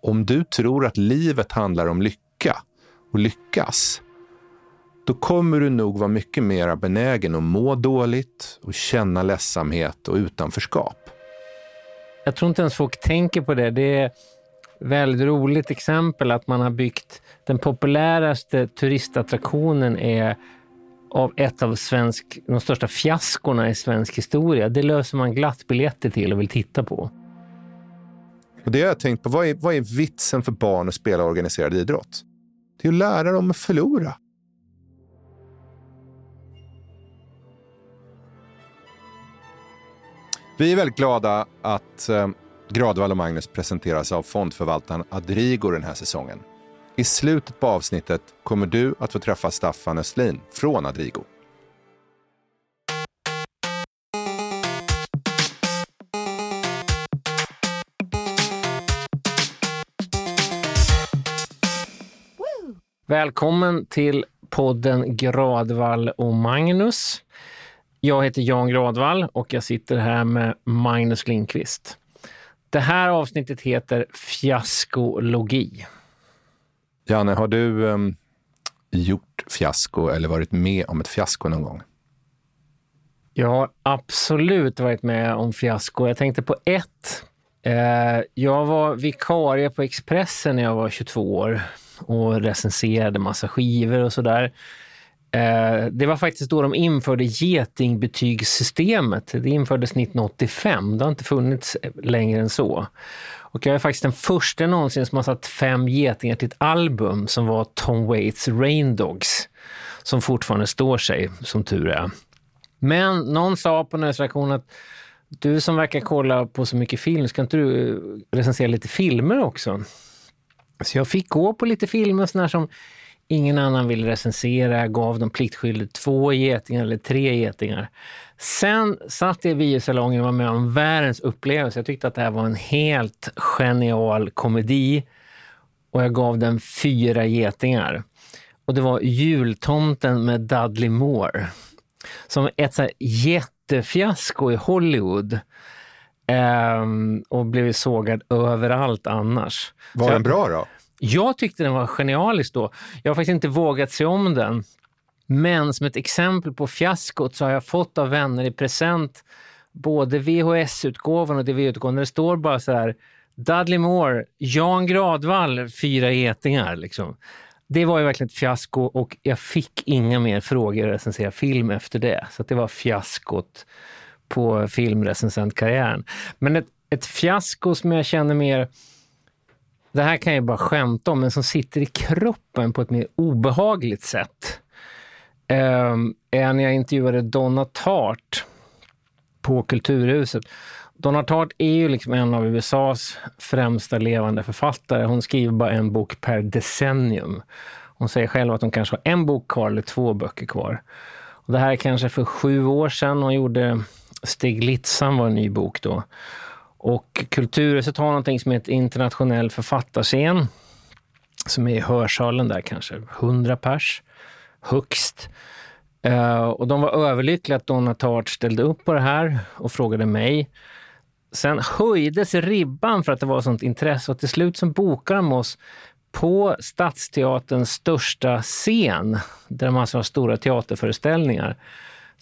om du tror att livet handlar om lycka och lyckas, då kommer du nog vara mycket mer benägen att må dåligt och känna ledsamhet och utanförskap. Jag tror inte ens folk tänker på det. Det är väldigt roligt exempel att man har byggt den populäraste turistattraktionen är av ett av de största fiaskorna i svensk historia. Det löser man glatt biljetter till och vill titta på. Och det har jag tänkt på, vad är vitsen för barn att spela organiserad idrott? Det är att lära dem att förlora. Vi är väldigt glada att Gradval och Magnus presenteras av fondförvaltaren Adrigo den här säsongen. I slutet på avsnittet kommer du att få träffa Staffan Östlin från Adrigo. Välkommen till podden Gradval och Magnus. Jag heter Jan Gradval och jag sitter här med Magnus Lindqvist. Det här avsnittet heter Fiaskologi. Janne, har du gjort fiasko eller varit med om ett fiasko någon gång? Jag har absolut varit med om fiasko. Jag tänkte på ett. Jag var vikarie på Expressen när jag var 22 år och recenserade massa skivor och sådär. Det var faktiskt då de införde getingbetygssystemet. Det infördes 1985. Det har inte funnits längre än så. Och jag är faktiskt den första någonsin som har satt 5 getingar till ett album som var Tom Waits Rain Dogs, som fortfarande står sig, som tur är. Men någon sa på nöjesreaktionen att du som verkar kolla på så mycket film, ska inte du recensera lite filmer också? Så jag fick gå på lite filmer sådana här som ingen annan ville recensera, gav dem pliktskyldigt 2 getingar eller 3 getingar. Sen satt jag i biosalongen och var med om världens upplevelse. Jag tyckte att det här var en helt genial komedi och jag gav den 4 getingar. Och det var Jultomten med Dudley Moore, som ett så här jättefiasko i Hollywood. Och blev sågad överallt annars. Var den bra då? Jag tyckte den var genialisk då. Jag har faktiskt inte vågat se om den. Men som ett exempel på fiaskot så har jag fått av vänner i present både VHS-utgåvan och DVD-utgåvan. Det står bara så här: Dudley Moore, Jan Gradval, 4 getingar liksom. Det var ju verkligen ett fiasko och jag fick inga mer frågor att recensera film efter det. Så att det var fiaskot på filmrecensentkarriären. Men ett fiasko som jag känner mer... Det här kan jag bara skämta om, men som sitter i kroppen på ett mer obehagligt sätt. Är när jag intervjuade Donna Tartt på Kulturhuset. Donna Tartt är ju liksom en av USAs främsta levande författare. Hon skriver bara en bok per decennium. Hon säger själv att hon kanske har en bok kvar eller 2 böcker kvar. Och det här är kanske för 7 år sedan. Hon gjorde Stiglitsan, var en ny bok då. Och Kulturhuset har någonting som är ett internationell författarscen som är i hörsalen där, kanske 100 pers högst. Och de var överlyckliga att Donna Tartt ställde upp på det här och frågade mig. Sen höjdes ribban för att det var sånt intresse och till slut så bokade de oss på Stadsteaterns största scen där de alltså har stora teaterföreställningar.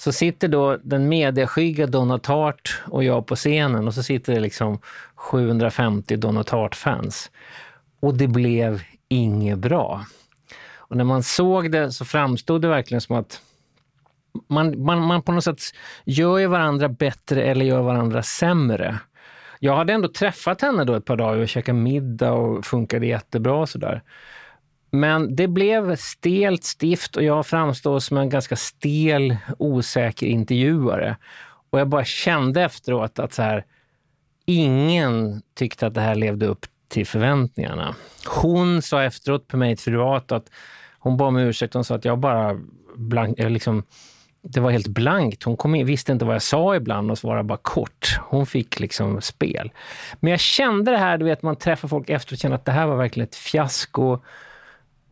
Så sitter då den medieskygga Donna Tartt och jag på scenen och så sitter det liksom 750 Donna Tartt-fans. Och det blev inget bra. Och när man såg det så framstod det verkligen som att man på något sätt gör ju varandra bättre eller gör varandra sämre. Jag hade ändå träffat henne då ett par dagar och käkat middag och funkade jättebra och sådär. Men det blev stelt stift och jag framstod som en ganska stel, osäker intervjuare. Och jag bara kände efteråt att så här, ingen tyckte att det här levde upp till förväntningarna. Hon sa efteråt på mig privat att hon bad om ursäkt och sa att jag bara det var helt blankt. Hon visste inte vad jag sa ibland och svarade bara kort. Hon fick liksom spel. Men jag kände det här, du vet, man träffar folk efteråt och känner att det här var verkligen ett fiasko.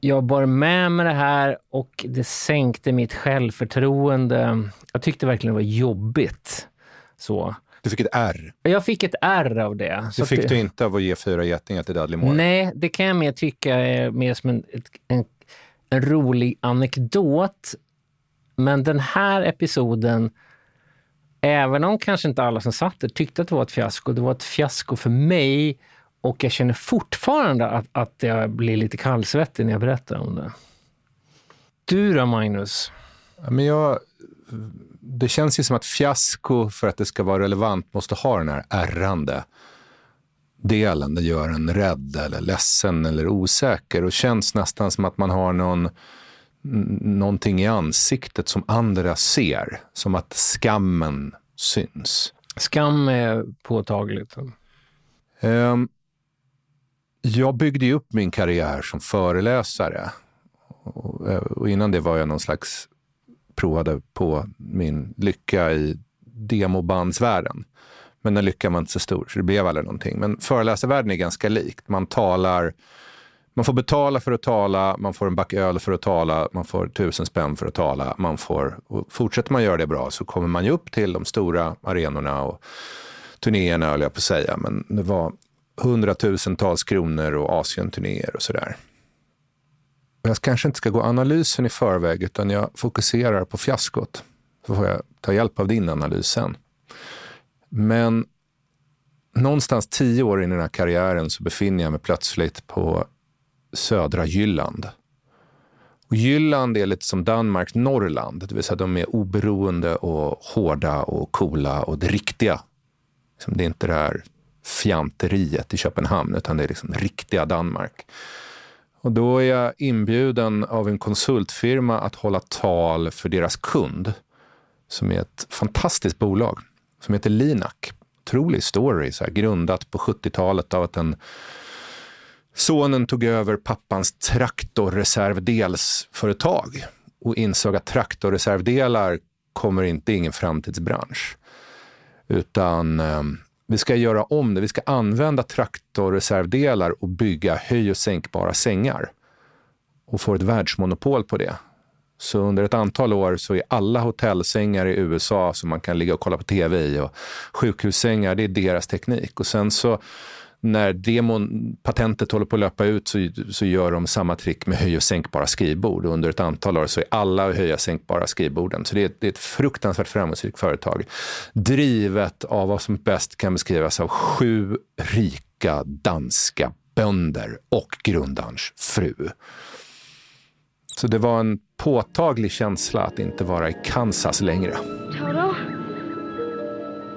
Jag bar med mig det här och det sänkte mitt självförtroende. Jag tyckte verkligen det var jobbigt. Så. Du fick ett R. Jag fick ett R av det. Så fick det... du inte av att ge 4 getingar till Dudley Moore? Nej, det kan jag mer tycka är mer som en rolig anekdot. Men den här episoden, även om kanske inte alla som satt där tyckte att det var ett fiasko, det var ett fiasko för mig, och jag känner fortfarande att jag blir lite kallsvettig när jag berättar om det. Du då, Magnus? Men det känns ju som att fiasko, för att det ska vara relevant, måste ha den här ärrande delen. Det gör en rädd eller ledsen eller osäker, och känns nästan som att man har någonting i ansiktet som andra ser, som att skammen syns. Skam är påtagligt. Jag byggde ju upp min karriär som föreläsare, och innan det var jag någon slags, provade på min lycka i demobandsvärlden, men den lyckan var inte så stor, så det blev aldrig någonting. Men föreläsarvärlden är ganska likt. Man får betala för att tala, man får en back öl för att tala, man får 1000 spänn för att tala, och fortsätter man göra det bra så kommer man ju upp till de stora arenorna och turnéerna, höll jag på att säga, men det var 100 000-tals kronor och Asien-turnéer och sådär. Jag kanske inte ska gå analysen i förväg, utan jag fokuserar på fiaskot. Så får jag ta hjälp av din analys sen. Men någonstans 10 år in i den här karriären så befinner jag mig plötsligt på södra Jylland. Och Jylland är lite som Danmarks Norrland. Det vill säga att de är oberoende och hårda och coola och det riktiga. Det är inte det här fjanteriet i Köpenhamn, utan det är liksom riktiga Danmark. Och då är jag inbjuden av en konsultfirma att hålla tal för deras kund, som är ett fantastiskt bolag som heter Linak. Otrolig story, så här, grundat på 70-talet av att sonen tog över pappans traktorreservdelsföretag och insåg att traktorreservdelar är ingen framtidsbransch, utan... vi ska göra om det. Vi ska använda traktorreservdelar och bygga höj- och sänkbara sängar. Och få ett världsmonopol på det. Så under ett antal år så är alla hotellsängar i USA som man kan ligga och kolla på tv i, och sjukhussängar, det är deras teknik. Och sen så när patentet håller på att löpa ut så gör de samma trick med höj- och sänkbara skrivbord. Och under ett antal år så är alla höj- och sänkbara skrivborden. Så det är ett fruktansvärt framgångsrikt företag. Drivet av vad som bäst kan beskrivas av 7 rika danska bönder och grundarens fru. Så det var en påtaglig känsla att inte vara i Kansas längre. Toto, I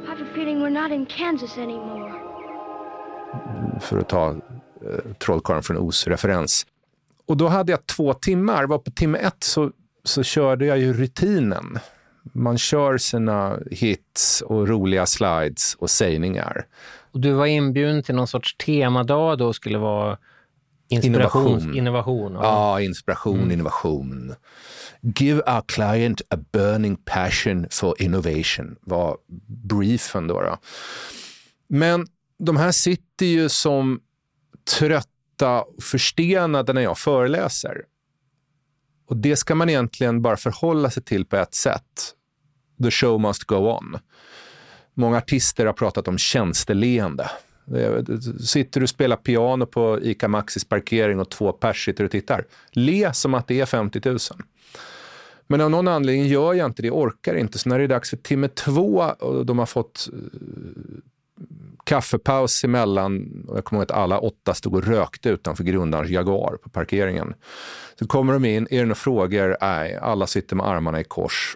have a feeling we're not in Kansas anymore. För att ta Trollkarlen från Os-referens. Och då hade jag 2 timmar. Var på timme 1 så körde jag ju rutinen. Man kör sina hits och roliga slides och sägningar. Och du var inbjuden till någon sorts temadag då, skulle vara innovation. Ja, inspiration, innovation. Give our client a burning passion for innovation var briefen då. Men de här sitter ju som trötta och förstenade när jag föreläser. Och det ska man egentligen bara förhålla sig till på ett sätt. The show must go on. Många artister har pratat om tjänsteleende. Sitter du och spelar piano på Ica Maxis parkering och 2 pers sitter och tittar. Le som att det är 50 000. Men av någon anledning gör jag inte det, orkar inte. Så när det är dags för timme 2 och de har fått... kaffepaus emellan, och jag kommer ihåg att alla 8 stod och rökte utanför grundarens Jaguar på parkeringen. Så kommer de in, är det några frågor? Nej, alla sitter med armarna i kors.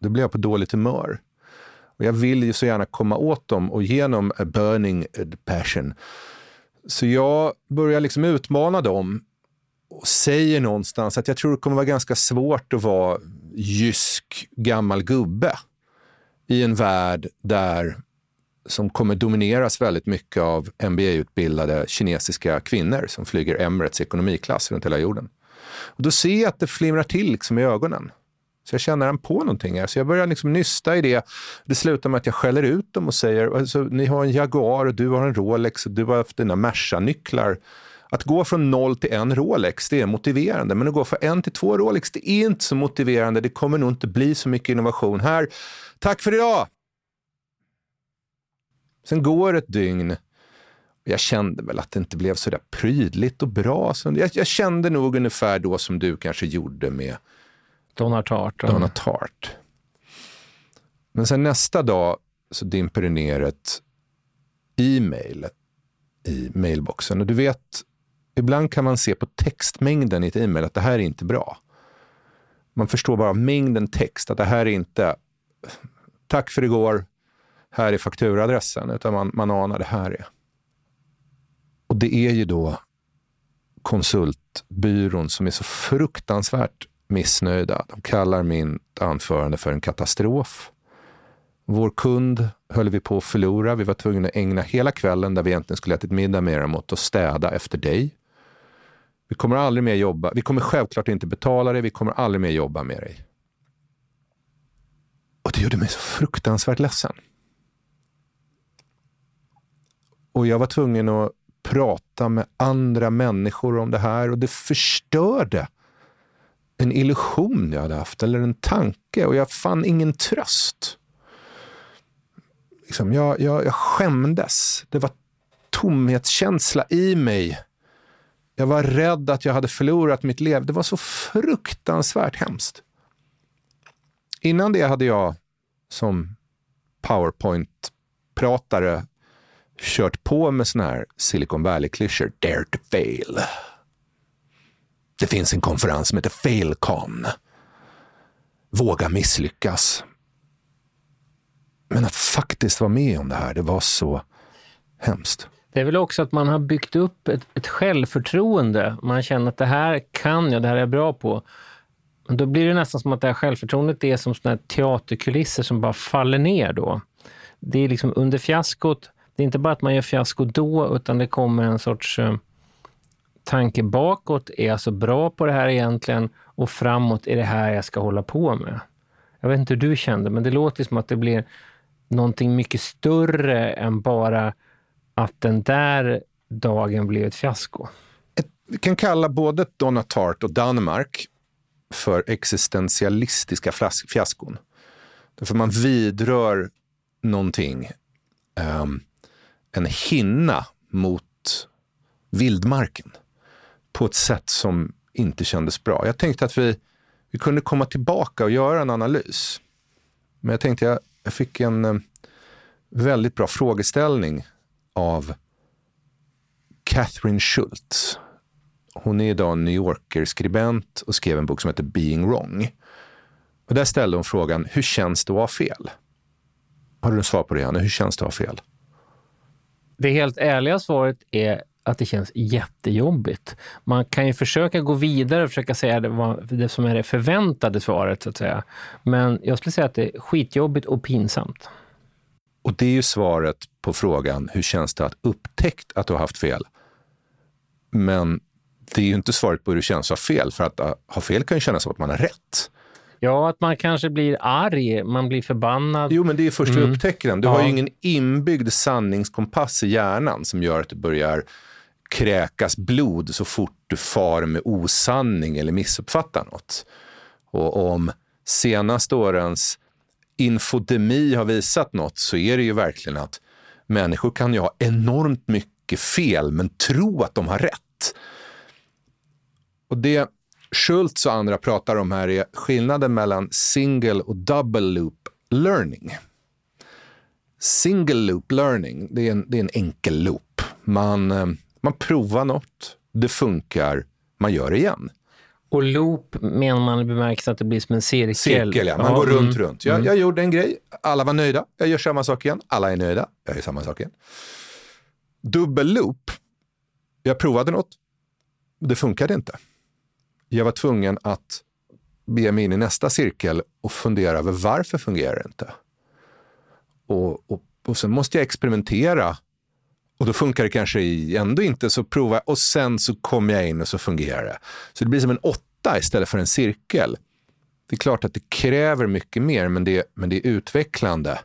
Då blir jag på dåligt humör. Och jag vill ju så gärna komma åt dem, och genom a burning passion. Så jag börjar liksom utmana dem och säger någonstans att jag tror det kommer vara ganska svårt att vara jysk gammal gubbe i en värld där som kommer domineras väldigt mycket av MBA-utbildade kinesiska kvinnor som flyger Emirates ekonomiklass runt hela jorden. Och då ser jag att det flimrar till liksom i ögonen. Så jag känner han på någonting här. Så jag börjar liksom nysta i det. Det slutar med att jag skäller ut dem och säger, alltså, ni har en Jaguar och du har en Rolex och du har haft dina Merca-nycklar. Att gå från 0 till 1 Rolex, det är motiverande. Men att gå från 1 till 2 Rolex, det är inte så motiverande. Det kommer nog inte bli så mycket innovation här. Tack för idag! Sen går ett dygn. Jag kände väl att det inte blev så där prydligt och bra. Jag kände nog ungefär då som du kanske gjorde med Donna Tartt. Donna Tartt. Men sen nästa dag så dimper det ner ett e-mail i mailboxen. Och du vet, ibland kan man se på textmängden i ett e-mail att det här är inte bra. Man förstår bara mängden text att det här är inte tack för igår, här är fakturadressen, utan man anar det här är. Och det är ju då konsultbyrån som är så fruktansvärt missnöjda. De kallar min anförande för en katastrof. Vår kund höll vi på att förlora. Vi var tvungna att ägna hela kvällen där vi egentligen skulle ätit middag med dem åt att städa efter dig. Vi kommer aldrig mer jobba. Vi kommer självklart inte betala dig. Vi kommer aldrig mer jobba med dig. Och det gjorde mig så fruktansvärt ledsen. Och jag var tvungen att prata med andra människor om det här. Och det förstörde en illusion jag hade haft. Eller en tanke. Och jag fann ingen tröst. Liksom, jag skämdes. Det var tomhetskänsla i mig. Jag var rädd att jag hade förlorat mitt liv. Det var så fruktansvärt hemskt. Innan det hade jag som PowerPoint-pratare kört på med sån här Silicon Valley-klyschor. Dare to fail. Det finns en konferens som heter Failcon. Våga misslyckas. Men att faktiskt vara med om det här, det var så hemskt. Det är väl också att man har byggt upp ett självförtroende. Man känner att det här kan jag, det här är jag bra på. Men då blir det nästan som att det här självförtroendet är som såna här teaterkulisser som bara faller ner då. Det är liksom under fiaskot. Det är inte bara att man gör fiasko då, utan det kommer en sorts tanke bakåt. Är jag så bra på det här egentligen? Och framåt, är det här jag ska hålla på med? Jag vet inte hur du kände, men det låter som att det blir någonting mycket större än bara att den där dagen blev ett fiasko. Vi kan kalla både Donna Tartt och Danmark för existentialistiska fiaskon. Därför man vidrör någonting, en hinna mot vildmarken på ett sätt som inte kändes bra. Jag tänkte att vi kunde komma tillbaka och göra en analys. Men jag tänkte att jag fick en väldigt bra frågeställning av Catherine Schulz. Hon är idag en New Yorker-skribent och skrev en bok som heter Being Wrong. Och där ställde hon frågan, hur känns det att ha fel? Har du en svar på det, Janne? Hur känns det att ha fel? Det helt ärliga svaret är att det känns jättejobbigt. Man kan ju försöka gå vidare och försöka säga det som är det förväntade svaret, så att säga. Men jag skulle säga att det är skitjobbigt och pinsamt. Och det är ju svaret på frågan, hur känns det att upptäckt att du har haft fel? Men det är ju inte svaret på hur det känns att ha fel, för att ha fel kan ju kännas som att man har rätt. Ja, att man kanske blir arg, man blir förbannad. Jo, men det är först vi upptäcker den. Du har ju ingen inbyggd sanningskompass i hjärnan som gör att du börjar kräkas blod så fort du far med osanning eller missuppfattar något. Och om senaste årens infodemi har visat något, så är det ju verkligen att människor kan ju ha enormt mycket fel men tro att de har rätt. Och det Schultz och andra pratar om här är skillnaden mellan single och double loop learning. Single loop learning, det är en enkel loop. Man provar något, det funkar, man gör det igen. Och loop menar man bemärks att det blir som en cirkel. Cirkel, ja. Man går runt. Jag gjorde en grej, alla var nöjda. Jag gör samma sak igen, alla är nöjda. Jag gör samma sak igen. Dubbel loop. Jag provade något, det funkade inte. Jag var tvungen att be mig in i nästa cirkel och fundera över varför fungerar det inte. Och sen måste jag experimentera. Och då funkar det kanske ändå inte, så prova. Och sen så kommer jag in och så fungerar det. Så det blir som en 8 istället för en cirkel. Det är klart att det kräver mycket mer, men det är utvecklande.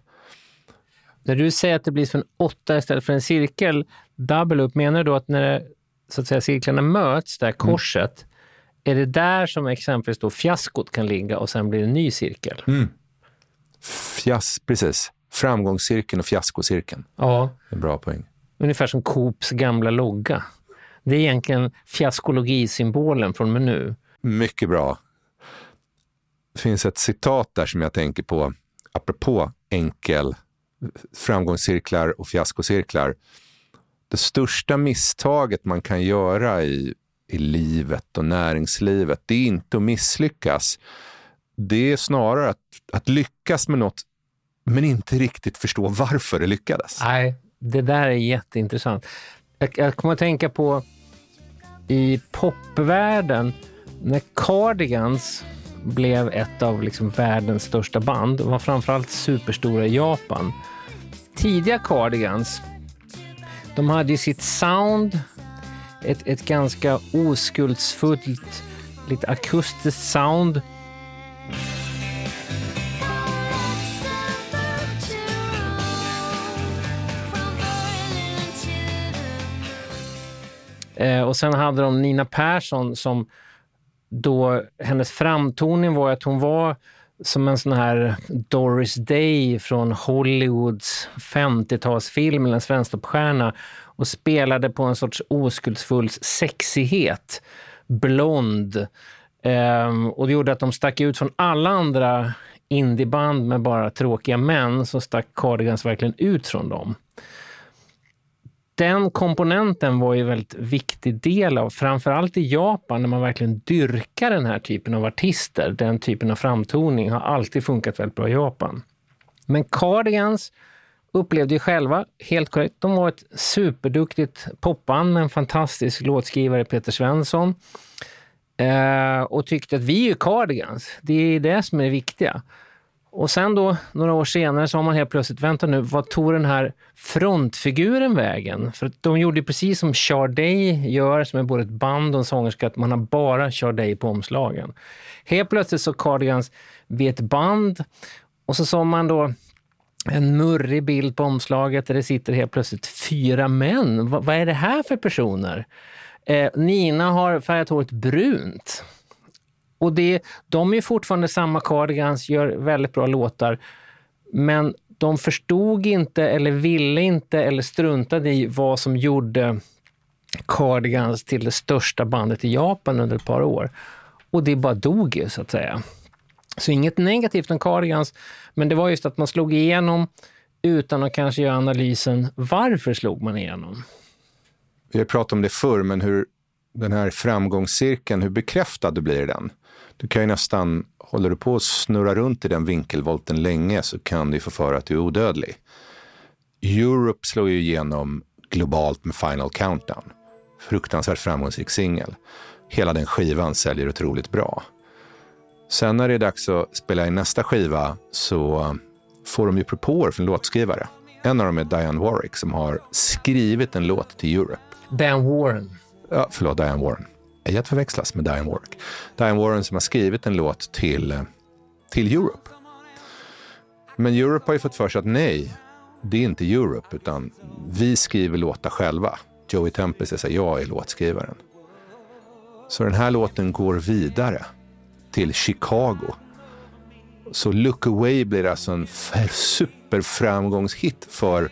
När du säger att det blir som en 8 istället för en cirkel, double up, menar du då att när så att säga, cirklarna möts, det här korset, är det där som exempelvis då fiaskot kan ligga och sen blir det en ny cirkel? Precis. Framgångscirkeln och fiaskocirkeln. Ja. En bra poäng. Ungefär som Coops gamla logga. Det är egentligen fiaskologisymbolen från Menu. Mycket bra. Det finns ett citat där som jag tänker på. Apropå enkel framgångscirklar och fiaskocirklar. Det största misstaget man kan göra i livet och näringslivet, det är inte att misslyckas. Det är snarare att lyckas med något men inte riktigt förstå varför det lyckades. Nej, det där är jätteintressant. Jag kommer att tänka på i popvärlden när Cardigans blev ett av liksom världens största band och var framförallt superstora i Japan. Tidiga Cardigans, de hade ju sitt sound, ett ganska oskuldsfullt lite akustiskt sound. Och sen hade de Nina Persson som då, hennes framtoning var att hon var som en sån här Doris Day från Hollywoods 50-talsfilm eller en svensk toppstjärna och spelade på en sorts oskuldsfull sexighet, blond. Och det gjorde att de stack ut från alla andra indieband med bara tråkiga män, så stack Cardigans verkligen ut från dem. Den komponenten var ju en väldigt viktig del av, framförallt i Japan när man verkligen dyrkar den här typen av artister. Den typen av framtoning har alltid funkat väldigt bra i Japan. Men Cardigans upplevde ju själva, helt korrekt, de var ett superduktigt popband med en fantastisk låtskrivare, Peter Svensson. Och tyckte att vi är ju Cardigans, det är det som är det viktiga. Och sen då, några år senare, så har man helt plötsligt, vänta nu, vad tog den här frontfiguren vägen? För att de gjorde precis som Charday gör, som är både ett band och en sångerska, att man har bara Charday på omslagen. Helt plötsligt så Cardigans vid ett band, och så såg man då en murrig bild på omslaget där det sitter helt plötsligt 4 män. Vad är det här för personer? Nina har färgat håret brunt. Och de är fortfarande samma Cardigans, gör väldigt bra låtar, men de förstod inte eller ville inte eller struntade i vad som gjorde Cardigans till det största bandet i Japan under ett par år. Och det bara dog ju, så att säga. Så inget negativt om Cardigans, men det var just att man slog igenom utan att kanske göra analysen, varför slog man igenom? Vi har pratat om det förr, men hur den här framgångscirkeln, hur bekräftad du blir den? Du kan ju nästan, håller du på att snurra runt i den vinkelvolten länge, så kan du ju få för att du är odödlig. Europe slår ju igenom globalt med Final Countdown. Fruktansvärt framgångsrik singel. Hela den skivan säljer otroligt bra. Sen när det är dags att spela i nästa skiva så får de ju propåer från låtskrivare. En av dem är Dianne Warren som har skrivit en låt till Europe. Dianne Warren. Ja, förlåt, Dianne Warren. Jag förväxlas med Dianne Warren. Dianne Warren som har skrivit en låt till Europe. Men Europe har ju fått för sig att nej, det är inte Europe, utan vi skriver låtar själva. Joey Tempest säger jag är låtskrivaren. Så den här låten går vidare till Chicago. Så Look Away blir alltså en superframgångshit för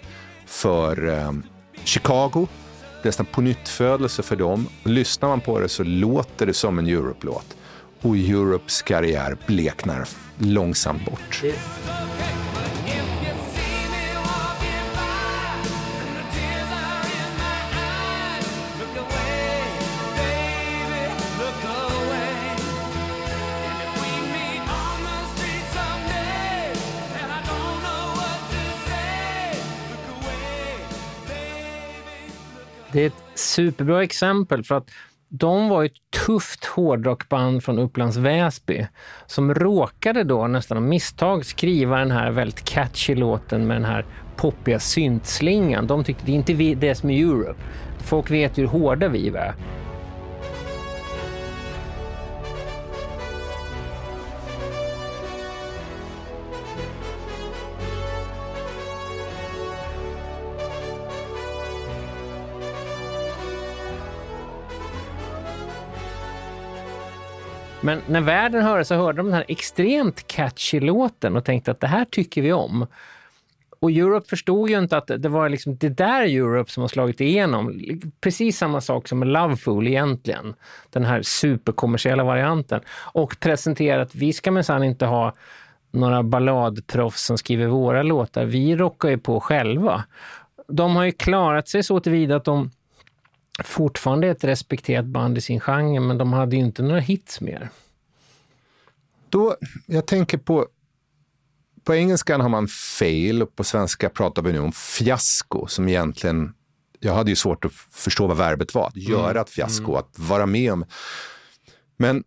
Chicago. Det är nästan på nytt födelse för dem. Lyssnar man på det så låter det som en Europe-låt. Och Europes karriär bleknar långsamt bort. Det är ett superbra exempel, för att de var ett tufft hårdrockband från Upplands Väsby som råkade då nästan av misstag skriva den här väldigt catchy låten med den här poppiga syntslingan. De tyckte det är inte vi, det som är Europe. Folk vet hur hårda vi är. Men när världen hörde så hörde de den här extremt catchy låten och tänkte att det här tycker vi om. Och Europe förstod ju inte att det var liksom det där Europe som har slagit igenom. Precis samma sak som Loveful egentligen. Den här superkommersiella varianten. Och presenterat att vi ska minsann inte ha några balladproffs som skriver våra låtar. Vi rockar ju på själva. De har ju klarat sig så tillvida att de fortfarande är ett respekterat band i sin genre. Men de hade ju inte några hits mer. Då, jag tänker på engelskan har man fail och på svenska pratar vi nu om fiasko som egentligen, jag hade ju svårt att förstå vad verbet var, att göra ett fiasko, att vara med om. Men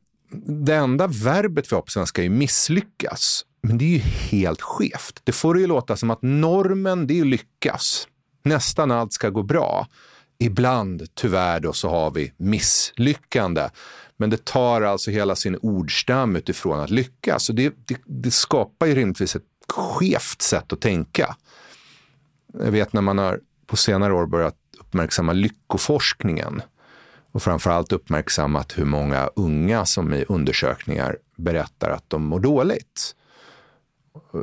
det enda verbet vi har på svenska är ju misslyckas, men det är ju helt skevt. Det får ju låta som att normen, det är ju lyckas. Nästan allt ska gå bra. Ibland tyvärr då så har vi misslyckande. Men det tar alltså hela sin ordstam utifrån att lyckas. Så det skapar ju rimligtvis ett skevt sätt att tänka. Jag vet när man har på senare år börjat uppmärksamma lyckoforskningen. Och framförallt uppmärksammat hur många unga som i undersökningar berättar att de mår dåligt.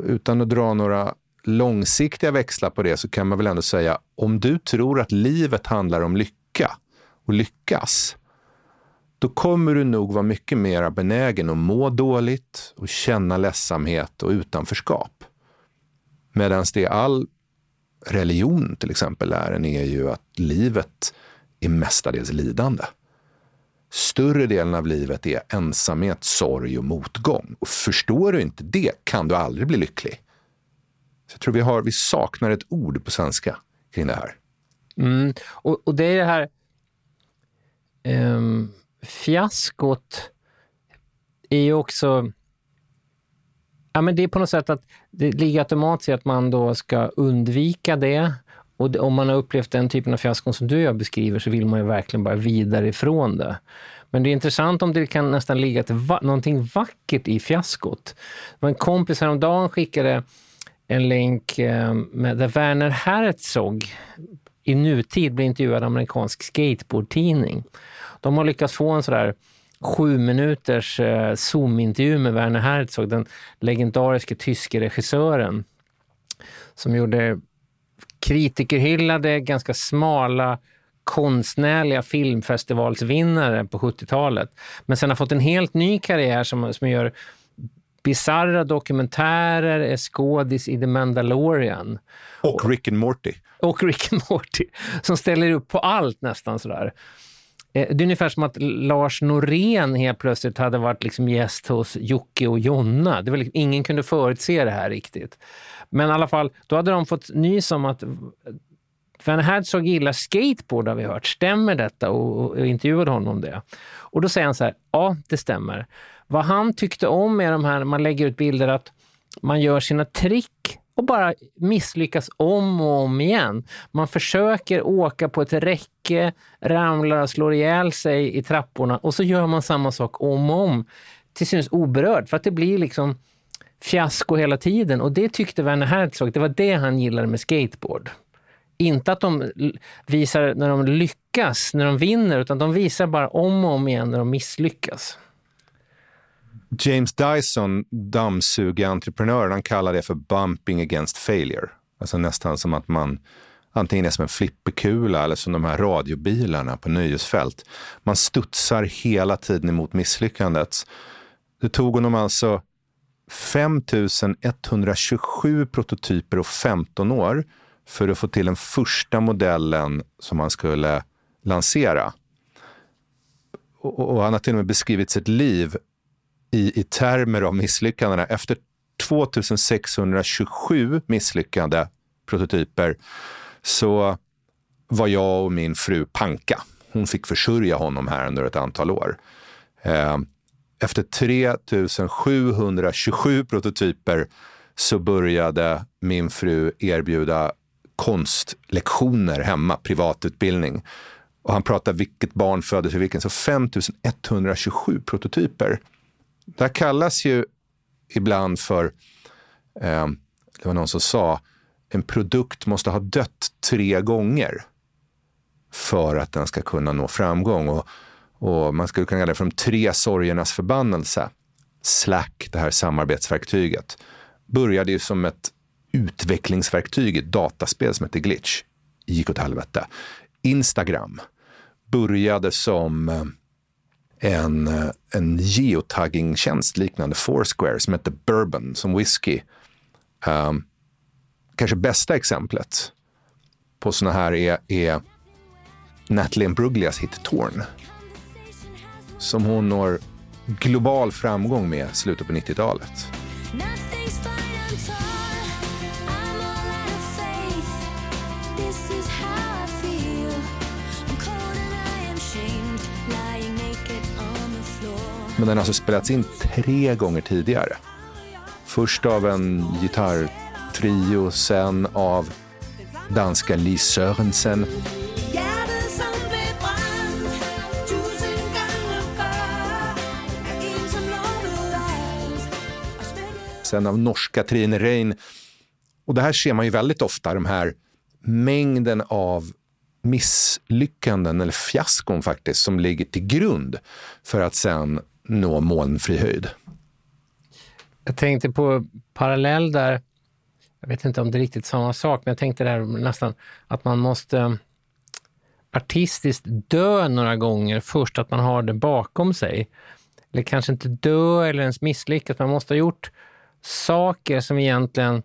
Utan att dra några långsiktiga växlar på det så kan man väl ändå säga, om du tror att livet handlar om lycka och lyckas, då kommer du nog vara mycket mer benägen att må dåligt och känna ledsamhet och utanförskap. Medan det all religion till exempel läran är ju att livet är mestadels lidande. Större delen av livet är ensamhet, sorg och motgång. Och förstår du inte det kan du aldrig bli lycklig. Så jag tror vi saknar ett ord på svenska kring det här. Mm, och det är det här... Fiaskot är ju också, ja, men det är på något sätt att det ligger automatiskt att man då ska undvika det, och om man har upplevt den typen av fiaskon som du jag beskriver så vill man ju verkligen bara vidare ifrån det. Men det är intressant om det kan nästan ligga någonting vackert i fiaskot. En kompis häromdagen skickade en länk med där Werner Herzog i nutid blir intervjuad av amerikansk skateboardtidning. De har lyckats få en sådär 7 minuters Zoom-intervju med Werner Herzog, den legendariska tyske regissören som gjorde kritikerhyllade, ganska smala, konstnärliga filmfestivalsvinnare på 70-talet. Men sen har fått en helt ny karriär som gör bizarra dokumentärer, är skådis i The Mandalorian. Och Rick and Morty. Och Rick and Morty, som ställer upp på allt nästan sådär. Det är ungefär som att Lars Norén helt plötsligt hade varit liksom gäst hos Jocke och Jonna. Det var liksom, ingen kunde förutse det här riktigt. Men i alla fall, då hade de fått nys om att Werner Herzog gillar skateboard, har vi hört. Stämmer detta? Och intervjuade honom om det. Och då säger han så här, ja, det stämmer. Vad han tyckte om är de här, man lägger ut bilder att man gör sina trick och bara misslyckas om och om igen. Man försöker åka på ett räcke, ramlar och slår ihjäl sig i trapporna och så gör man samma sak om och om. Till synes oberörd, för att det blir liksom fiasko hela tiden. Och det tyckte Werner Herzog, det var det han gillade med skateboard. Inte att de visar när de lyckas, när de vinner, utan de visar bara om och om igen när de misslyckas. James Dyson, dammsugentreprenören, han kallar det för bumping against failure. Alltså nästan som att man antingen är som en flipperkula eller som de här radiobilarna på nöjesfält. Man studsar hela tiden emot misslyckandet. Det tog honom alltså 5127 prototyper och 15 år för att få till den första modellen som man skulle lansera. Och han har till och med beskrivit sitt liv i termer av misslyckandena. Efter 2627 misslyckande prototyper så var jag och min fru panka. Hon fick försörja honom här under ett antal år. Efter 3727 prototyper så började min fru erbjuda konstlektioner hemma, privatutbildning. Och han pratade vilket barn föddes i vilken, så 5127 prototyper. Det här kallas ju ibland för, det var någon som sa, en produkt måste ha dött 3 gånger för att den ska kunna nå framgång. Och man skulle kunna kalla det för de 3 sorgernas förbannelse. Slack, det här samarbetsverktyget, började ju som ett utvecklingsverktyget dataspel som heter Glitch gick åt helvete. Instagram började som en geotagging-tjänst liknande Foursquare som heter Bourbon, som whisky. Kanske bästa exemplet på såna här är Natalie Imbruglias hit Torn, som hon når global framgång med slutet på 90-talet. Men den har alltså spelats in 3 gånger tidigare. Först av en gitarrtrio, sen av danska Lee Sørensen. Sen av norska Trine Rein. Och det här ser man ju väldigt ofta, de här mängden av misslyckanden eller fiaskon faktiskt som ligger till grund för att sen nå molnfri höjd. Jag tänkte på parallell där, jag vet inte om det är riktigt samma sak, men jag tänkte där nästan att man måste artistiskt dö några gånger först, att man har det bakom sig. Eller kanske inte dö eller ens misslyckas, man måste ha gjort saker som egentligen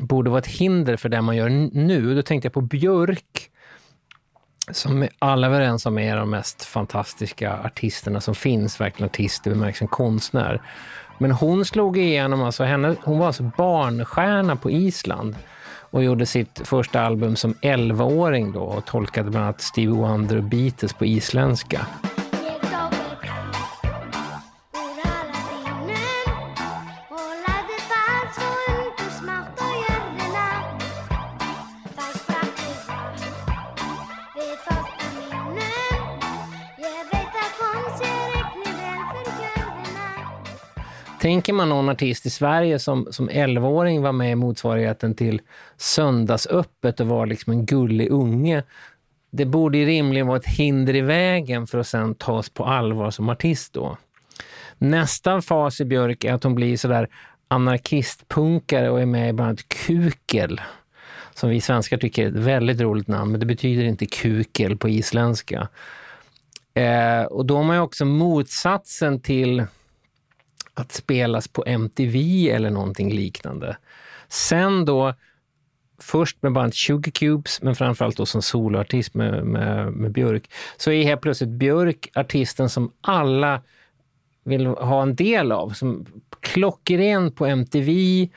borde vara ett hinder för det man gör nu. Då tänkte jag på Björk, som alla är överens om är de mest fantastiska artisterna som finns, verkligen artister, bemärks en konstnär. Men hon slog igenom, alltså hon var alltså barnstjärna på Island och gjorde sitt första album som 11-åring då och tolkade bland annat Stevie Wonder och Beatles på isländska. Tänker man någon artist i Sverige som 11-åring var med i motsvarigheten till Söndagsöppet och var liksom en gullig unge, det borde ju rimligen vara ett hinder i vägen för att sen tas på allvar som artist då. Nästa fas i Björk är att hon blir sådär anarkistpunkare och är med i bland annat KUKEL, som vi svenskar tycker är ett väldigt roligt namn, men det betyder inte kukel på isländska. Och då har man ju också motsatsen till att spelas på MTV eller någonting liknande. Sen då, först med band Sugar Cubes, men framförallt då som soloartist med Björk, så är helt plötsligt Björk artisten som alla vill ha en del av, som klockren på MTV,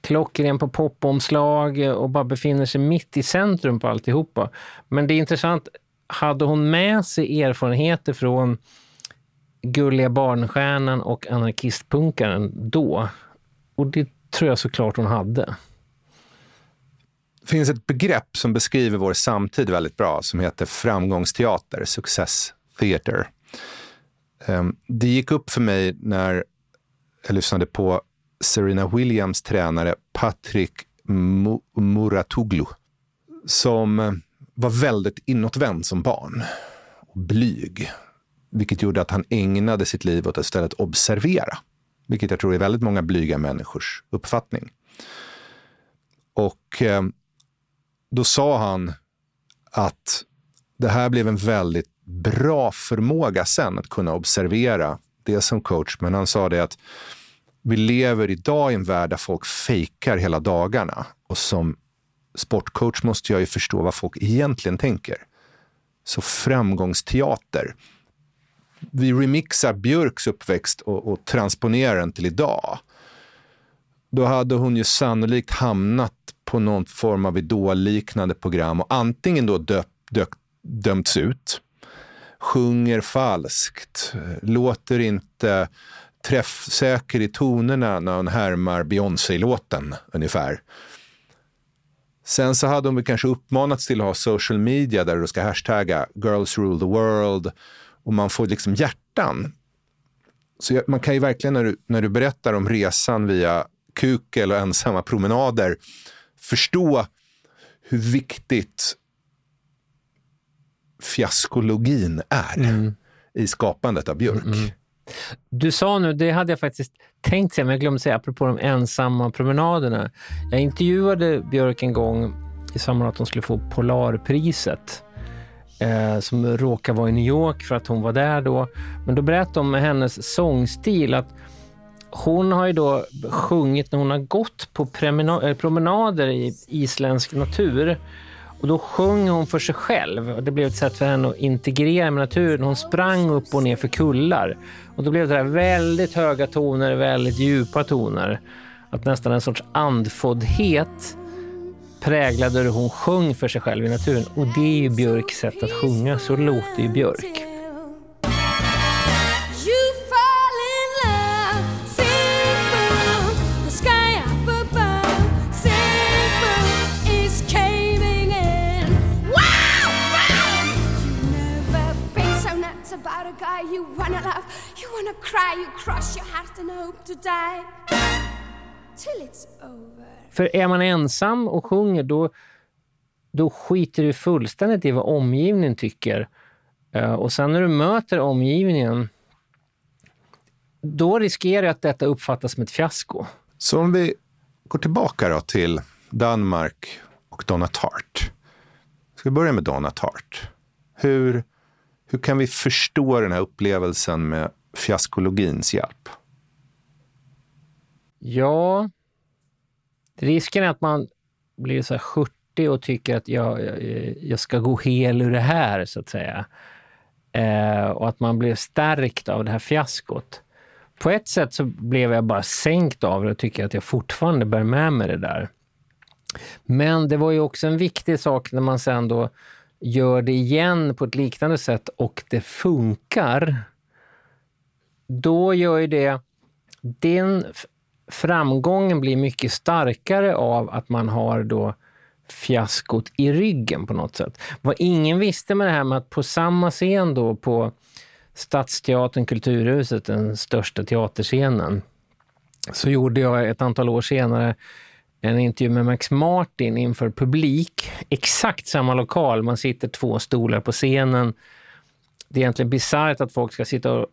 klockren på popomslag och bara befinner sig mitt i centrum på alltihopa. Men det är intressant, hade hon med sig erfarenheter från gulliga barnstjärnan och anarkistpunkaren då? Och det tror jag såklart hon hade. Det finns ett begrepp som beskriver vår samtid väldigt bra som heter framgångsteater, success theater. Det gick upp för mig när jag lyssnade på Serena Williams tränare Patrick Mouratoglou, som var väldigt inåtvänd som barn och blyg, vilket gjorde att han ägnade sitt liv åt att istället observera, vilket jag tror är väldigt många blyga människors uppfattning. Och då sa han att det här blev en väldigt bra förmåga sen att kunna observera det som coach, men han sa det att vi lever idag i en värld där folk fejkar hela dagarna, och som sportcoach måste jag ju förstå vad folk egentligen tänker. Så framgångsteater, vi remixar Björks uppväxt och transponerar den till idag. Då hade hon ju sannolikt hamnat på någon form av idolliknande program och antingen då dömts ut, sjunger falskt, låter inte träffsäker i tonerna när hon härmar Beyoncé-låten ungefär. Sen så hade hon kanske uppmanats till att ha social media där du ska hashtagga Girls Rule the World, och man får liksom hjärtan. Så man kan ju verkligen, när du berättar om resan via KUKEL och ensamma promenader, förstå hur viktigt fiaskologin är i skapandet av Björk. Du sa nu, det hade jag faktiskt tänkt säga, men jag glömde säga apropå de ensamma promenaderna. Jag intervjuade Björk en gång i samband med att hon skulle få Polarpriset, som råkar vara i New York för att hon var där då. Men då berättade hon om hennes sångstil, att hon har ju då sjungit när hon har gått på promenader i isländsk natur. Och då sjöng hon för sig själv. Och det blev ett sätt för henne att integrera med naturen. Hon sprang upp och ner för kullar. Och då blev det där väldigt höga toner, väldigt djupa toner. Att nästan en sorts andfåddhet präglade hur hon sjöng för sig själv i naturen. Och det är ju Björks sätt att sjunga. Så låter ju Björk. You wanna love, you wanna cry, you cross your heart and hope to die till it's over. För är man ensam och sjunger, då skiter du fullständigt i vad omgivningen tycker. Och sen när du möter omgivningen, då riskerar du att detta uppfattas som ett fiasko. Så om vi går tillbaka då till Danmark och Donna Tartt. Ska vi börja med Donna Tartt. Hur kan vi förstå den här upplevelsen med fiaskologins hjälp? Ja, risken är att man blir så här skjortig och tycker att jag ska gå hel ur det här, så att säga. Och att man blir stärkt av det här fiaskot. På ett sätt så blev jag bara sänkt av det och tycker att jag fortfarande bär med mig det där. Men det var ju också en viktig sak när man sen då gör det igen på ett liknande sätt och det funkar, då gör ju det, den framgången blir mycket starkare av att man har då fiaskot i ryggen på något sätt. Vad ingen visste med det här med att på samma scen då på Stadsteatern, Kulturhuset, den största teaterscenen, så gjorde jag ett antal år senare en intervju med Max Martin inför publik. Exakt samma lokal. Man sitter två stolar på scenen. Det är egentligen bisarrt att folk ska sitta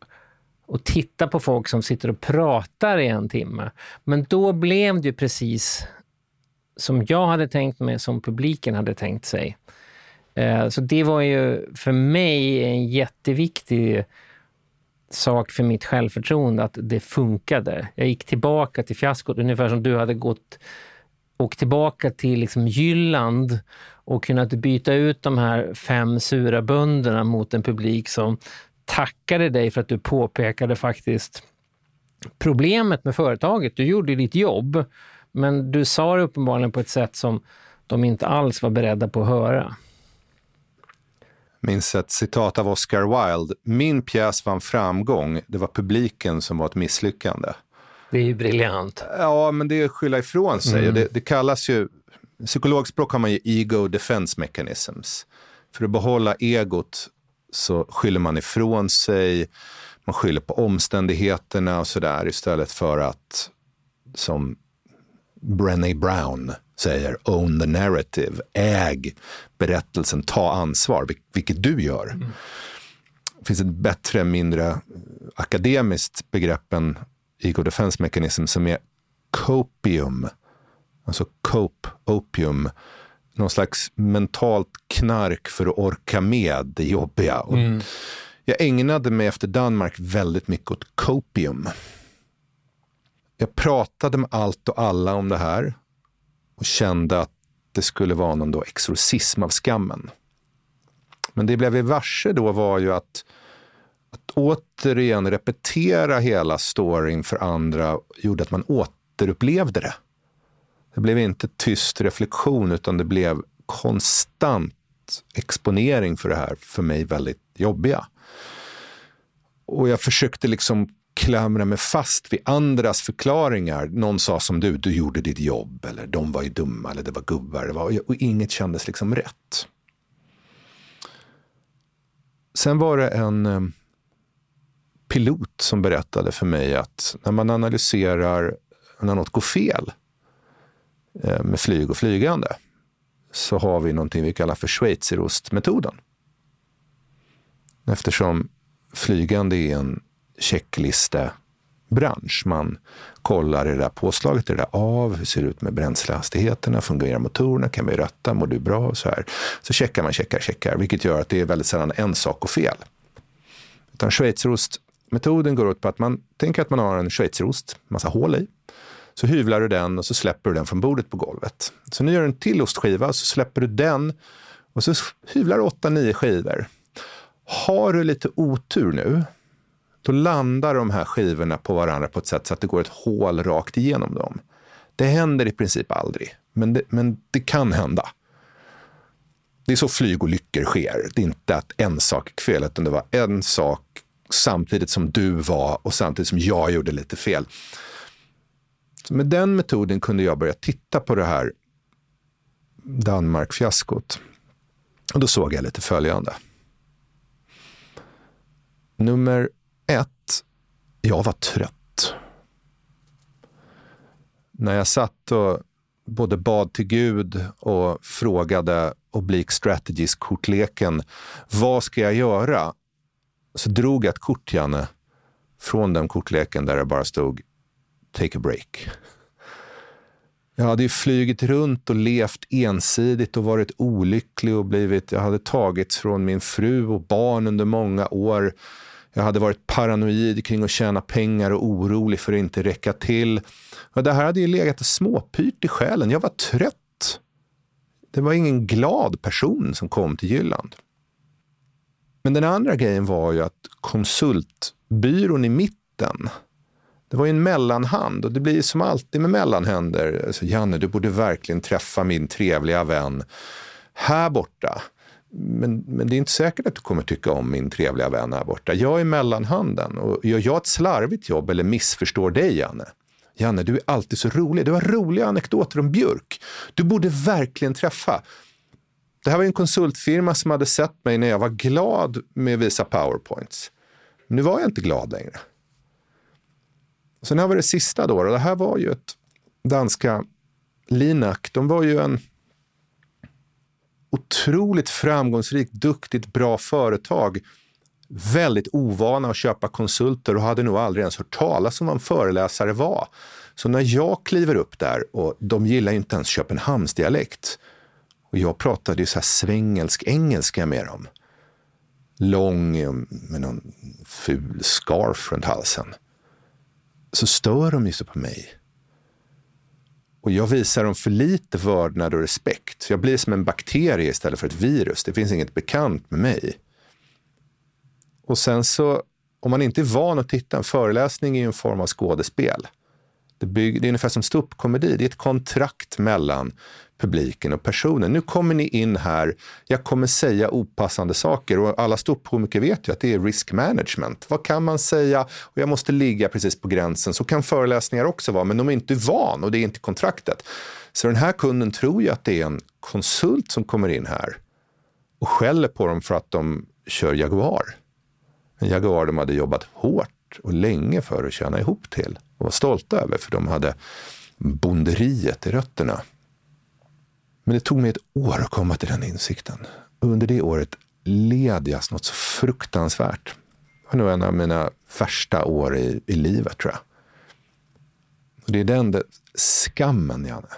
och titta på folk som sitter och pratar i en timme. Men då blev det ju precis som jag hade tänkt mig, som publiken hade tänkt sig. Så det var ju för mig en jätteviktig sak för mitt självförtroende, att det funkade. Jag gick tillbaka till fiaskot, ungefär som du hade gått och tillbaka till liksom Jylland och kunnat byta ut de här 5 sura bönderna mot en publik som tackade dig för att du påpekade faktiskt problemet med företaget. Du gjorde ditt jobb, men du sa det uppenbarligen på ett sätt som de inte alls var beredda på att höra. Minns ett citat av Oscar Wilde. Min pjäs var en framgång. Det var publiken som var ett misslyckande. Det är ju briljant. Ja, men det är skylla ifrån sig. Mm. Det kallas ju, psykologspråk har man ju ego defense mechanisms. För att behålla egot så skyller man ifrån sig. Man skyller på omständigheterna och sådär. Istället för att, som Brené Brown säger, own the narrative, äg berättelsen, ta ansvar, vilket du gör. Det finns ett bättre, mindre akademiskt begrepp än ego defense mechanism som är copium, alltså opium, någon slags mentalt knark för att orka med det jobbiga. Och jag ägnade mig efter Danmark väldigt mycket åt copium. Jag pratade med allt och alla om det här och kände att det skulle vara någon då exorcism av skammen. Men det blev vi varse då var ju att återigen repetera hela storyn för andra gjorde att man återupplevde det. Det blev inte tyst reflektion, utan det blev konstant exponering för det här för mig väldigt jobbiga. Och jag försökte liksom klamra mig fast vid andras förklaringar. Någon sa som du gjorde ditt jobb, eller de var ju dumma, eller det var gubbar. Och inget kändes liksom rätt. Sen var det en pilot som berättade för mig att när man analyserar när något går fel med flyg och flygande, så har vi någonting vi kallar för schweizerostmetoden. Eftersom flygande är en checklistebransch. Man kollar det där påslaget, det där av, hur ser det ut med bränslehastigheterna, fungerar motorerna, kan vi rötta, mår du bra och så här. Så checkar man, checkar, vilket gör att det är väldigt sällan en sak och fel. Utan schweizerostmetoden går ut på att man tänker att man har en schweizerost, massa hål i. Så hyvlar du den och så släpper du den från bordet på golvet. Så nu gör du en till ostskiva, så släpper du den och så hyvlar du 8-9 skivor. Har du lite otur nu, då landar de här skivorna på varandra på ett sätt så att det går ett hål rakt igenom dem. Det händer i princip aldrig, men det kan hända. Det är så flygolyckor sker. Det är inte att en sak är fel, utan det var en sak samtidigt som du var och samtidigt som jag gjorde lite fel. Så med den metoden kunde jag börja titta på det här Danmark-fiaskot. Och då såg jag lite följande. Nummer 1. Jag var trött. När jag satt och både bad till Gud och frågade Oblique Strategies-kortleken vad ska jag göra? Så drog jag ett kort, Janne, från den kortleken där det bara stod take a break. Jag hade ju flygit runt och levt ensidigt och varit olycklig och blivit, jag hade tagits från min fru och barn under många år. Jag hade varit paranoid kring att tjäna pengar och orolig för att inte räcka till. Och det här hade ju legat småpyrt i själen. Jag var trött. Det var ingen glad person som kom till Jylland. Men den andra grejen var ju att konsultbyrån i mitten, det var ju en mellanhand, och det blir som alltid med mellanhänder. Alltså, Janne, du borde verkligen träffa min trevliga vän här borta. Men det är inte säkert att du kommer tycka om min trevliga vän här borta. Jag är mellanhanden, och gör jag ett slarvigt jobb eller missförstår dig, Janne. Janne, du är alltid så rolig. Du har roliga anekdoter om Björk. Du borde verkligen träffa. Det här var en konsultfirma som hade sett mig när jag var glad med att visa PowerPoints. Men nu var jag inte glad längre. Sen här var det sista då, och det här var ju ett danska Linak. De var ju en otroligt framgångsrikt, duktigt, bra företag. Väldigt ovana att köpa konsulter och hade nog aldrig ens hört talas om vad en föreläsare var. Så när jag kliver upp där, och de gillar ju inte ens Köpenhamnsdialekt. Och jag pratade ju så här svängelsk-engelska med dem. Lång med någon ful scarf runt halsen. Så stör de ju så på mig. Och jag visar dem för lite vördnad och respekt. Jag blir som en bakterie istället för ett virus. Det finns inget bekant med mig. Och sen så, om man inte är van att titta, en föreläsning är ju en form av skådespel. Det är ungefär som ståuppkomedi. Det är ett kontrakt mellan publiken och personen. Nu kommer ni in här. Jag kommer säga opassande saker. Och alla ståuppkomiker vet ju att det är risk management. Vad kan man säga? Och jag måste ligga precis på gränsen. Så kan föreläsningar också vara. Men de är inte van, och det är inte kontraktet. Så den här kunden tror ju att det är en konsult som kommer in här. Och skäller på dem för att de kör Jaguar. En Jaguar de hade jobbat hårt och länge för att tjäna ihop till. Och var stolta över, för de hade bonderiet i rötterna. Men det tog mig ett år att komma till den insikten. Under det året led jag något så fruktansvärt. Det var nog en av mina värsta år i livet, tror jag. Och det är den där skammen, Janne.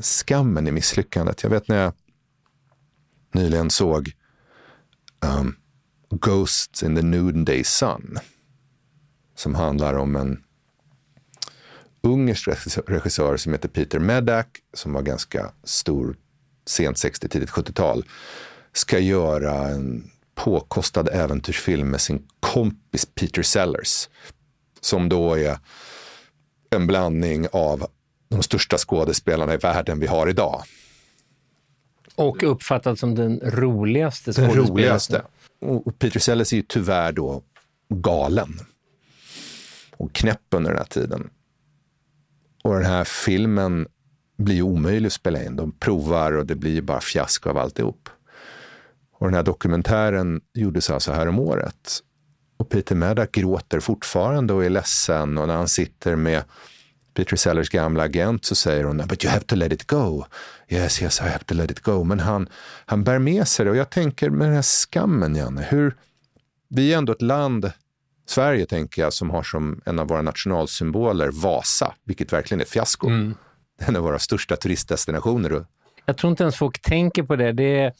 Skammen i misslyckandet. Jag vet när jag nyligen såg Ghosts in the Noonday Sun, som handlar om en ungersk regissör som heter Peter Medak, som var ganska stor sent 60, tidigt 70-tal, ska göra en påkostad äventyrsfilm med sin kompis Peter Sellers, som då är en blandning av de största skådespelarna i världen vi har idag. Och uppfattad som den roligaste skådespelaren. Den roligaste. Och Peter Sellers är ju tyvärr då galen och knäpp under den här tiden. Och den här filmen blir ju omöjlig att spela in. De provar och det blir bara fiasko av alltihop. Och den här dokumentären gjordes alltså här om året. Och Peter Medak gråter fortfarande och är ledsen. Och när han sitter med Peter Sellers gamla agent så säger hon, but you have to let it go. Yes, I have to let it go. Men han bär med sig det. Och jag tänker, med den här skammen, Janne, hur... vi är ändå ett land, Sverige tänker jag, som har som en av våra nationalsymboler Vasa, vilket verkligen är ett fiasko. Mm. En av våra största turistdestinationer. Jag tror inte ens folk tänker på det. Det är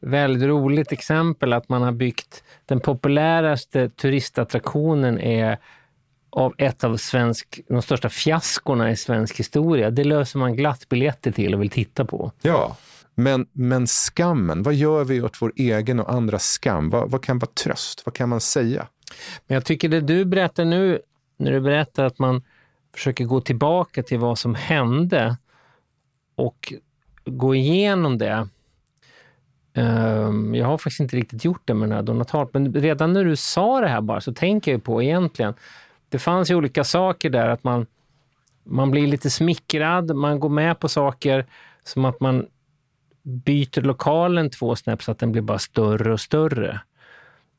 väldigt roligt exempel att man har byggt den populäraste turistattraktionen är av ett av de största fiaskorna i svensk historia. Det löser man glatt biljetter till och vill titta på. Ja, men skammen, vad gör vi åt vår egen och andra skam? Vad kan vara tröst? Vad kan man säga? Men jag tycker det du berättar nu, när du berättar att man försöker gå tillbaka till vad som hände och gå igenom det. Jag har faktiskt inte riktigt gjort det med den här Donna Tartt, men redan när du sa det här bara så tänker jag på egentligen, det fanns ju olika saker där att man blir lite smickrad, man går med på saker som att man byter lokalen 2 snäpp så att den blir bara större och större.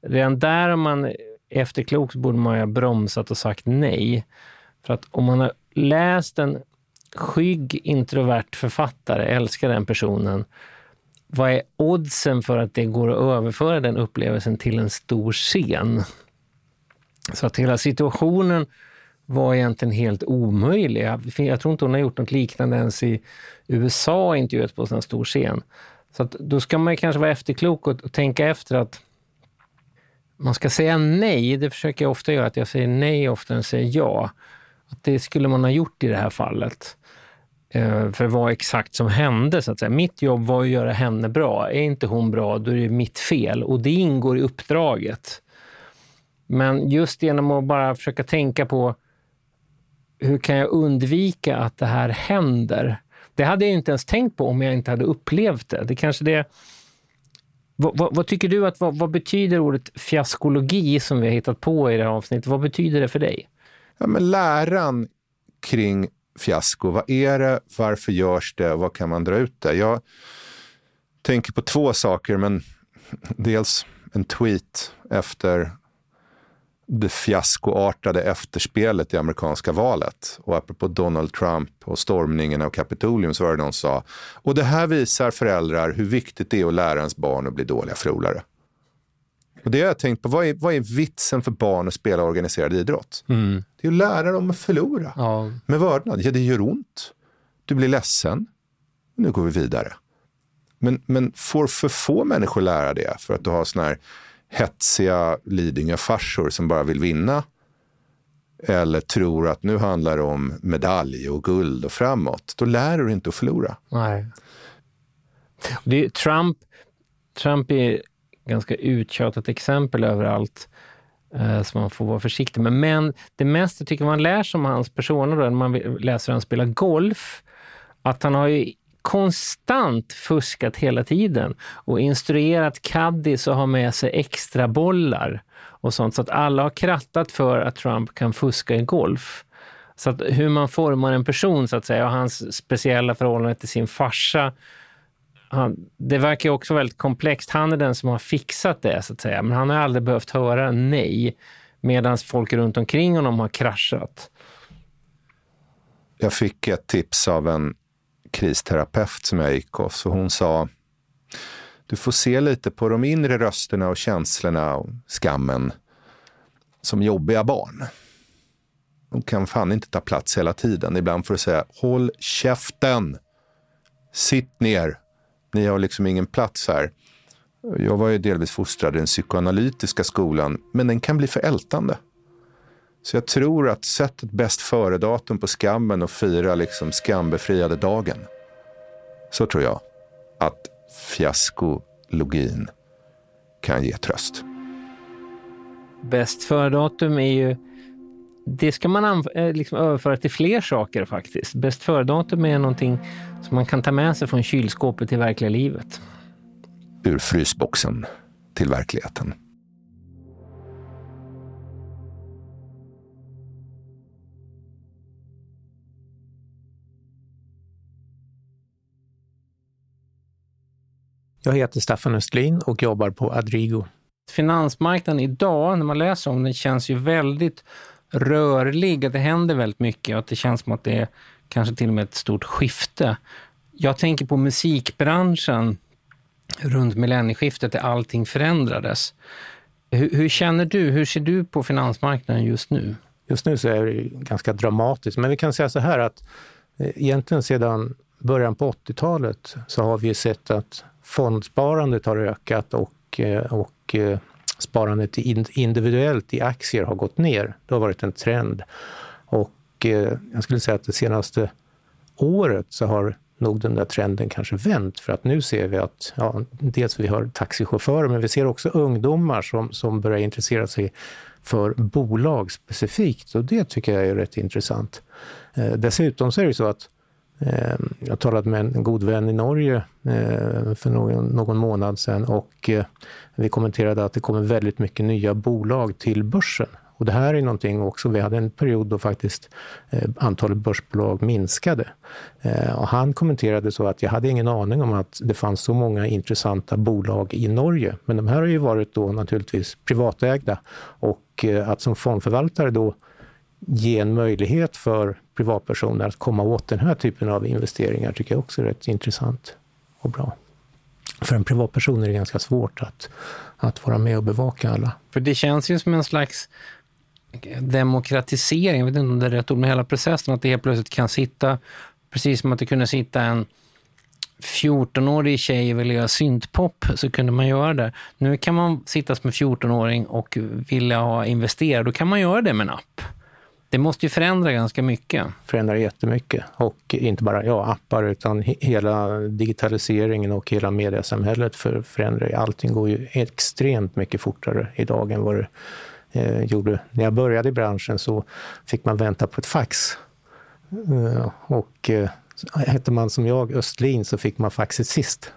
Redan där om man efterklok så borde man ha bromsat och sagt nej. För att om man har läst en skygg introvert författare, älskar den personen, vad är oddsen för att det går att överföra den upplevelsen till en stor scen? Så att hela situationen var egentligen helt omöjlig. Jag tror inte hon har gjort något liknande ens i USA, intervjuat på en stor scen. Så att då ska man kanske vara efterklok och tänka efter att man ska säga nej. Det försöker jag ofta göra, att jag säger nej oftare än säger ja. Att det skulle man ha gjort i det här fallet. För vad exakt som hände så att säga. Mitt jobb var att göra henne bra. Är inte hon bra, då är det mitt fel. Och det ingår i uppdraget. Men just genom att bara försöka tänka på hur kan jag undvika att det här händer? Det hade jag inte ens tänkt på om jag inte hade upplevt det. Det kanske det... Vad tycker du att, vad betyder ordet fiaskologi som vi har hittat på i det här avsnittet? Vad betyder det för dig? Ja, men läran kring fiasko. Vad är det? Varför görs det? Och vad kan man dra ut det? Jag tänker på 2 saker, men dels en tweet efter det fiaskoartade efterspelet i amerikanska valet. Och apropå Donald Trump och stormningen av Kapitolium så var det någon som sa, och det här visar föräldrar hur viktigt det är att lära ens barn att bli dåliga förlorare. Och det har jag tänkt på, vad är vitsen för barn att spela organiserad idrott? Mm. Det är att lära dem att förlora. Ja. Med vördnad. Ja, det gör ont. Du blir ledsen. Nu går vi vidare. Men får för få människor lära det för att du har sån här hetsiga Lidingö-farsor som bara vill vinna eller tror att nu handlar det om medalj och guld och framåt, då lär du inte att förlora. Nej. Det är Trump är ganska uttjatat exempel överallt så man får vara försiktig med. Men det mesta jag tycker man lär sig om hans personer då, när man läser hur han spelar golf, att han har ju konstant fuskat hela tiden och instruerat caddies och har med sig extra bollar och sånt, så att alla har krattat för att Trump kan fuska i golf. Så att hur man formar en person så att säga, och hans speciella förhållande till sin farsa, det verkar ju också väldigt komplext. Han är den som har fixat det så att säga, men han har aldrig behövt höra nej, medan folk runt omkring honom har kraschat. Jag fick ett tips av en kristerapeut som jag gick av, så hon sa, du får se lite på de inre rösterna och känslorna och skammen som jobbiga barn. De kan fan inte ta plats hela tiden. Ibland får du säga, håll käften, sitt ner, ni har liksom ingen plats här. Jag var ju delvis fostrad i den psykoanalytiska skolan, men den kan bli förältande. Så jag tror att sätt ett bäst föredatum på skammen och fira liksom skambefriade dagen. Så tror jag att fiaskologin kan ge tröst. Bäst föredatum är ju... Det ska man liksom överföra till fler saker faktiskt. Bäst föredatum är någonting som man kan ta med sig från kylskåpet till verkliga livet. Ur frysboxen till verkligheten. Jag heter Staffan Östlin och jobbar på Adrigo. Finansmarknaden idag, när man läser om den, känns ju väldigt rörlig. Det händer väldigt mycket och det känns som att det är kanske till och med ett stort skifte. Jag tänker på musikbranschen runt millennieskiftet där allting förändrades. Hur känner du? Hur ser du på finansmarknaden just nu? Just nu så är det ganska dramatiskt. Men vi kan säga så här att egentligen sedan början på 80-talet så har vi sett att fondsparandet har ökat och sparandet individuellt i aktier har gått ner. Det har varit en trend. Och jag skulle säga att det senaste året så har nog den där trenden kanske vänt, för att nu ser vi att ja, dels vi har taxichaufförer, men vi ser också ungdomar som börjar intressera sig för bolag specifikt, och det tycker jag är rätt intressant. Dessutom så är det så att jag talade med en god vän i Norge för någon månad sedan, och vi kommenterade att det kommer väldigt mycket nya bolag till börsen. Och det här är någonting också, vi hade en period då faktiskt antalet börsbolag minskade. Och han kommenterade så att jag hade ingen aning om att det fanns så många intressanta bolag i Norge. Men de här har ju varit då naturligtvis privatägda, och att som fondförvaltare då ge en möjlighet för privatpersoner att komma åt den här typen av investeringar tycker jag också är rätt intressant och bra. För en privatperson är det ganska svårt att vara med och bevaka alla. För det känns ju som en slags demokratisering, jag vet inte om det är rätt ord, med hela processen, att det helt plötsligt kan sitta, precis som att det kunde sitta en 14-årig tjej och vilja göra syntpop, så kunde man göra det. Nu kan man sitta som en 14-åring och vilja ha investera, då kan man göra det med en app. Det måste ju förändra ganska mycket. Förändrar jättemycket, och inte bara appar utan hela digitaliseringen och hela mediesamhället förändrar ju. Allting går ju extremt mycket fortare idag än vad det gjorde. När jag började i branschen så fick man vänta på ett fax. Och hette man som jag Östlin så fick man faxet sist.